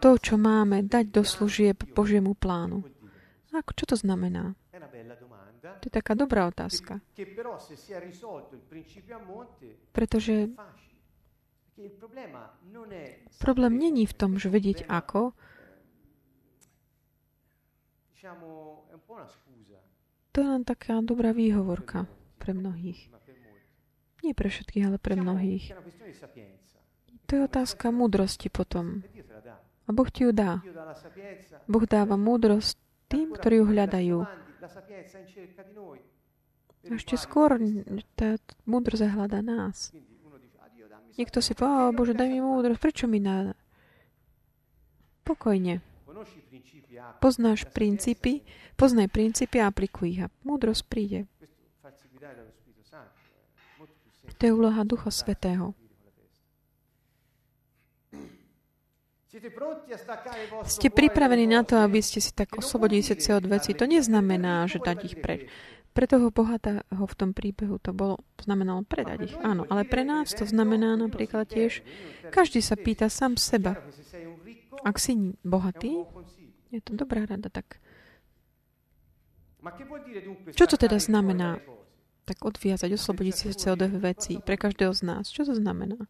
to, čo máme, dať do služieb Božiemu plánu. Čo to znamená? To je taká dobrá otázka. Pretože problém není v tom, že vedieť ako. To je len taká dobrá výhovorka pre mnohých. Nie pre všetkých, ale pre mnohých. To je otázka múdrosti potom. A Boh ti ju dá. Boh dáva múdrosť tým, ktorí ju hľadajú. Ešte skôr tá múdrosť hľadá nás. Niekto si povedal, Bože, daj mi múdrosť, prečo mi dá? Pokojne. Poznaj princípy a aplikuj ich. A múdrosť príde. To je úloha Ducha Svätého. Ste pripravení na to, aby ste si tak oslobodili srdce od vecí. To neznamená, že dať ich preč. Pre toho bohatého v tom príbehu to znamenalo predať ich. Áno, ale pre nás to znamená napríklad tiež, každý sa pýta sám seba. Ak si bohatý, je to dobrá rada, tak čo to teda znamená? Tak odviazať, oslobodiť si srdce od vecí pre každého z nás. Čo to znamená?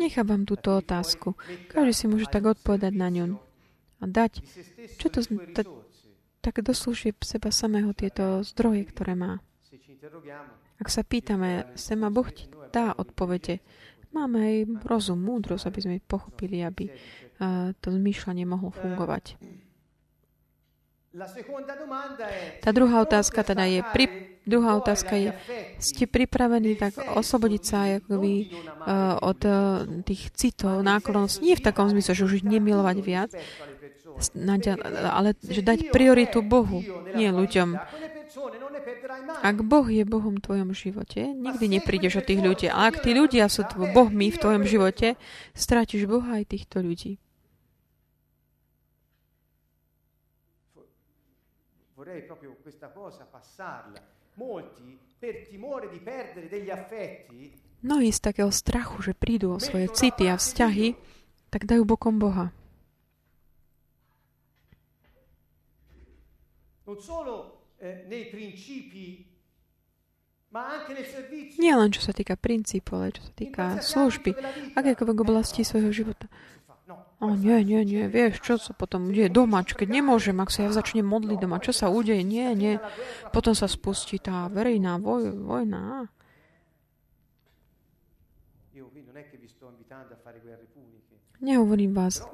Nechávam túto otázku. Každý si môže tak odpovedať na ňu. A dať, čo to tak doslúži seba samého tieto zdroje, ktoré má. Ak sa pýtame, sem a Boh ti dá odpovede. Máme aj rozum, múdrosť, aby sme pochopili, aby to zmýšľanie mohlo fungovať. Tá druhá otázka teda je, Druhá otázka je, ste pripravení tak oslobodiť sa akoby, od tých citov, náklonnosť, nie v takom zmysle, že už nemilovať viac, ale že dať prioritu Bohu, nie ľuďom. Ak Boh je Bohom v tvojom živote, nikdy neprídeš o tých ľudí. A ak tí ľudia sú Bohmi v tvojom živote, strátiš Boha aj týchto ľudí. Vorrei proprio questa cosa passarla. Molti per timore di perdere degli affetti. Mnohí z takého strachu, že prídu o svoje city a vzťahy, tak dajú bokom Boha. Non solo nei principi, ma anche nel servizio. Nie len čo sa týka princípov, ale čo sa týka služby, akékoľvek oblasti svojho života. O nie, vieš, čo sa potom udeje doma, keď nemôžem, ak sa ja začnem modliť doma, čo sa udeje, nie, potom sa spustí tá verejná vojna.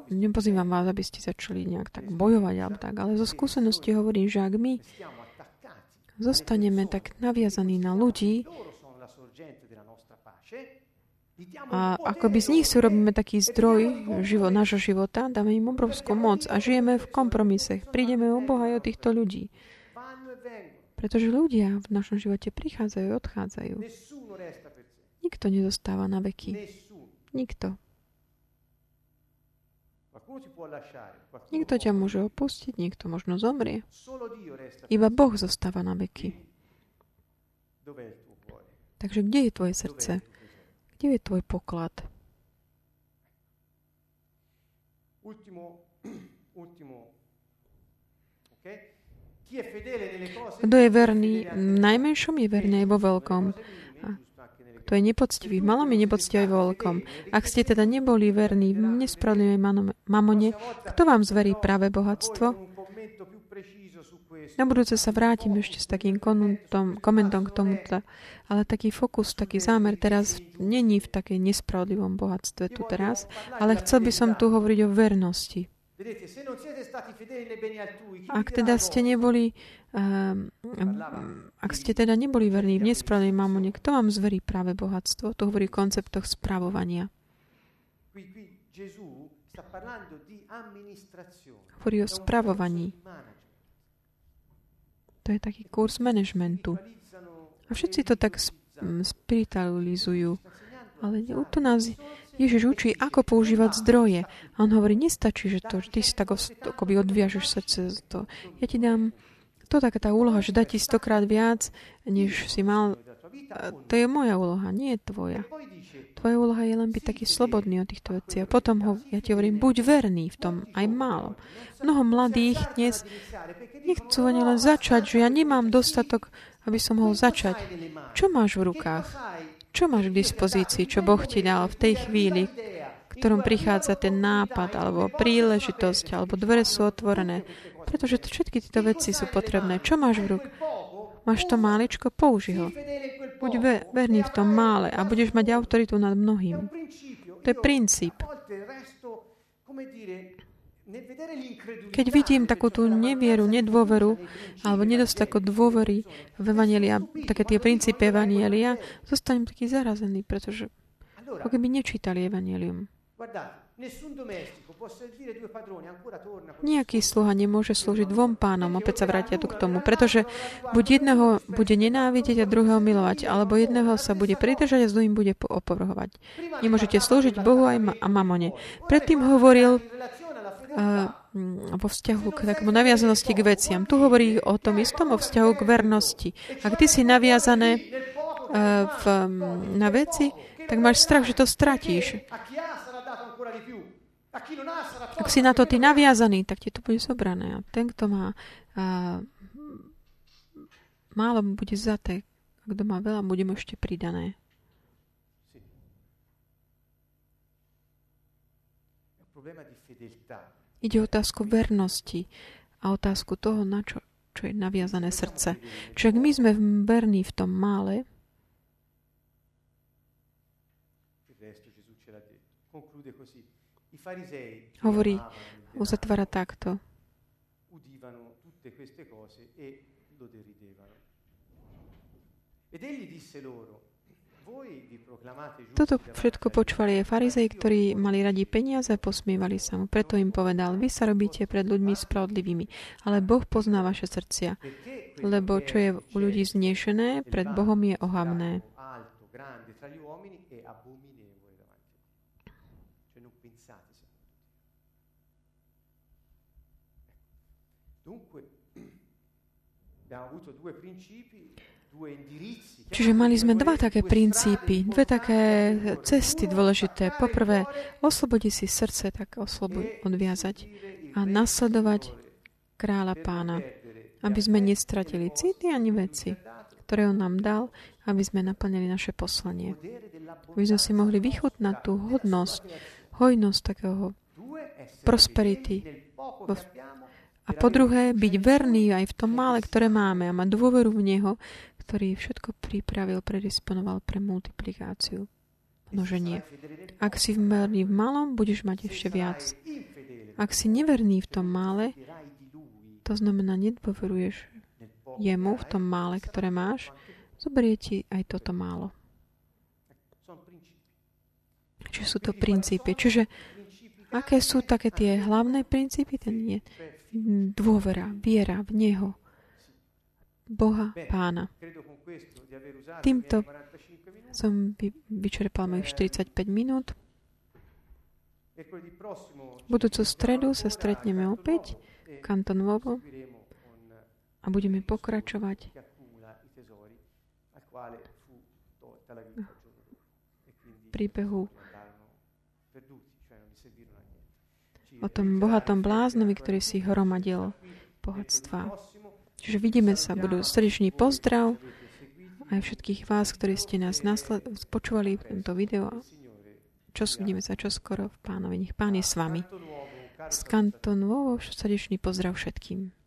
Nepozývam vás, aby ste začali nejak tak bojovať, alebo tak, ale zo skúsenosti hovorím, že ak my zostaneme tak naviazaní na ľudí, a akoby z nich si robíme taký zdroj nášho života, dáme im obrovskú moc a žijeme v kompromise. Prídeme o Boha aj o týchto ľudí. Pretože ľudia v našom živote prichádzajú a odchádzajú. Nikto nezostáva na veky. Nikto. Nikto ťa môže opustiť, niekto možno zomrie. Iba Boh zostáva na veky. Takže kde je tvoje srdce? Kde je tvoj poklad? Kto je verný v najmenšom, je verný aj vo veľkom. Kto je nepoctivý v malom, je nepoctivý aj vo veľkom. Ak ste teda neboli verní v nespravodlivej mamone, kto vám zverí práve bohatstvo? Na budúce sa vrátim ešte s takým komentom k tomuto, ale taký fokus, taký zámer teraz není v takej nespravodlivom bohatstve tu teraz, ale chcel by som tu hovoriť o vernosti. Ak ste teda neboli verní v nespravodlivej mamone, kto vám zverí práve bohatstvo? Tu hovorí o konceptoch spravovania. Hovorí o spravovaní. To je taký kurz manažmentu. A všetci to tak spiritualizujú. Ale tu nás Ježiš učí, ako používať zdroje. A on hovorí, nestačí, že to, že ty si tak akoby odviažeš srdce z toho. Ja ti dám, to taká tá úloha, že dá ti 100-krát viac, než si mal. To je moja úloha, nie je tvoja. Tvoja úloha je len byť taký slobodný od týchto vecí. A potom ja ti hovorím, buď verný v tom, aj málo. Mnoho mladých dnes nechcú ani len začať, že ja nemám dostatok, aby som mohol začať. Čo máš v rukách? Čo máš k dispozícii? Čo Boh ti dal v tej chvíli, v ktorom prichádza ten nápad, alebo príležitosť, alebo dvere sú otvorené? Pretože všetky tieto veci sú potrebné. Čo máš v rukách? Máš to máličko, použi ho. Buď verný v tom mále a budeš mať autoritu nad mnohým. To je princíp. Keď vidím takú tú nevieru, nedôveru alebo nedostatok dôvery v Evanjelia, také tie princípy Evanjelia, zostanem taký zarazený, pretože ako keby nečítali Evanjelium. Nejaký sluha nemôže slúžiť dvom pánom, opäť sa vrátia tu k tomu, pretože buď jedného bude nenávidieť a druhého milovať, alebo jedného sa bude pridržať a zlým bude opovrhovať. Nemôžete slúžiť Bohu aj mamone. Predtým hovoril vo vzťahu k takému naviazanosti k veciam. Tu hovorí o tom istom, o vzťahu k vernosti. Ak ty si naviazané na veci, tak máš strach, že to stratíš. Ak si na to ty naviazaný, tak ti to bude zobrané. A ten, kto má málo, mu bude vzaté. A kto má veľa, bude mu ešte pridané. Ide o otázku vernosti a otázku toho, na čo je naviazané srdce. Čiže ak my sme verní v tom mále, hovorí, uzatvára takto. Toto všetko počúvali aj farizei, ktorí mali radi peniaze, posmievali sa mu. Preto im povedal, vy sa robíte pred ľuďmi spravodlivými, ale Boh pozná vaše srdcia, lebo čo je u ľudí znešené, pred Bohom je ohavné. Čiže mali sme dva také princípy, dve také cesty dôležité. Poprvé, oslobodiť si srdce, tak odviazať a nasledovať kráľa pána, aby sme nestratili city ani veci, ktoré on nám dal, aby sme naplnili naše poslanie. Aby sme si mohli vychutnať tú hodnosť, hojnosť takého prosperity. A po druhé, byť verný aj v tom mále, ktoré máme a mať dôveru v Neho, ktorý všetko pripravil, predisponoval pre multiplikáciu, množenie. Ak si verný v malom, budeš mať ešte viac. Ak si neverný v tom mále, to znamená, nedôveruješ jemu v tom mále, ktoré máš, zoberie ti aj toto málo. Čiže sú to princípy. Čiže aké sú také tie hlavné princípy? Ten je dôvera, viera v Neho, Boha, Pána. Týmto som vyčerpal mojich 45 minút. Budúcu stredu sa stretneme opäť v Canton Nuovo a budeme pokračovať príbehu o tom bohatom bláznovi, ktorý si hromadil bohatstva. Čiže vidíme sa, budú srdečný pozdrav aj všetkých vás, ktorí ste nás počúvali v tomto videu. Vidíme sa čoskoro v Pánovi. Nech Pán je s vami. Z Cantonu srdečný pozdrav všetkým.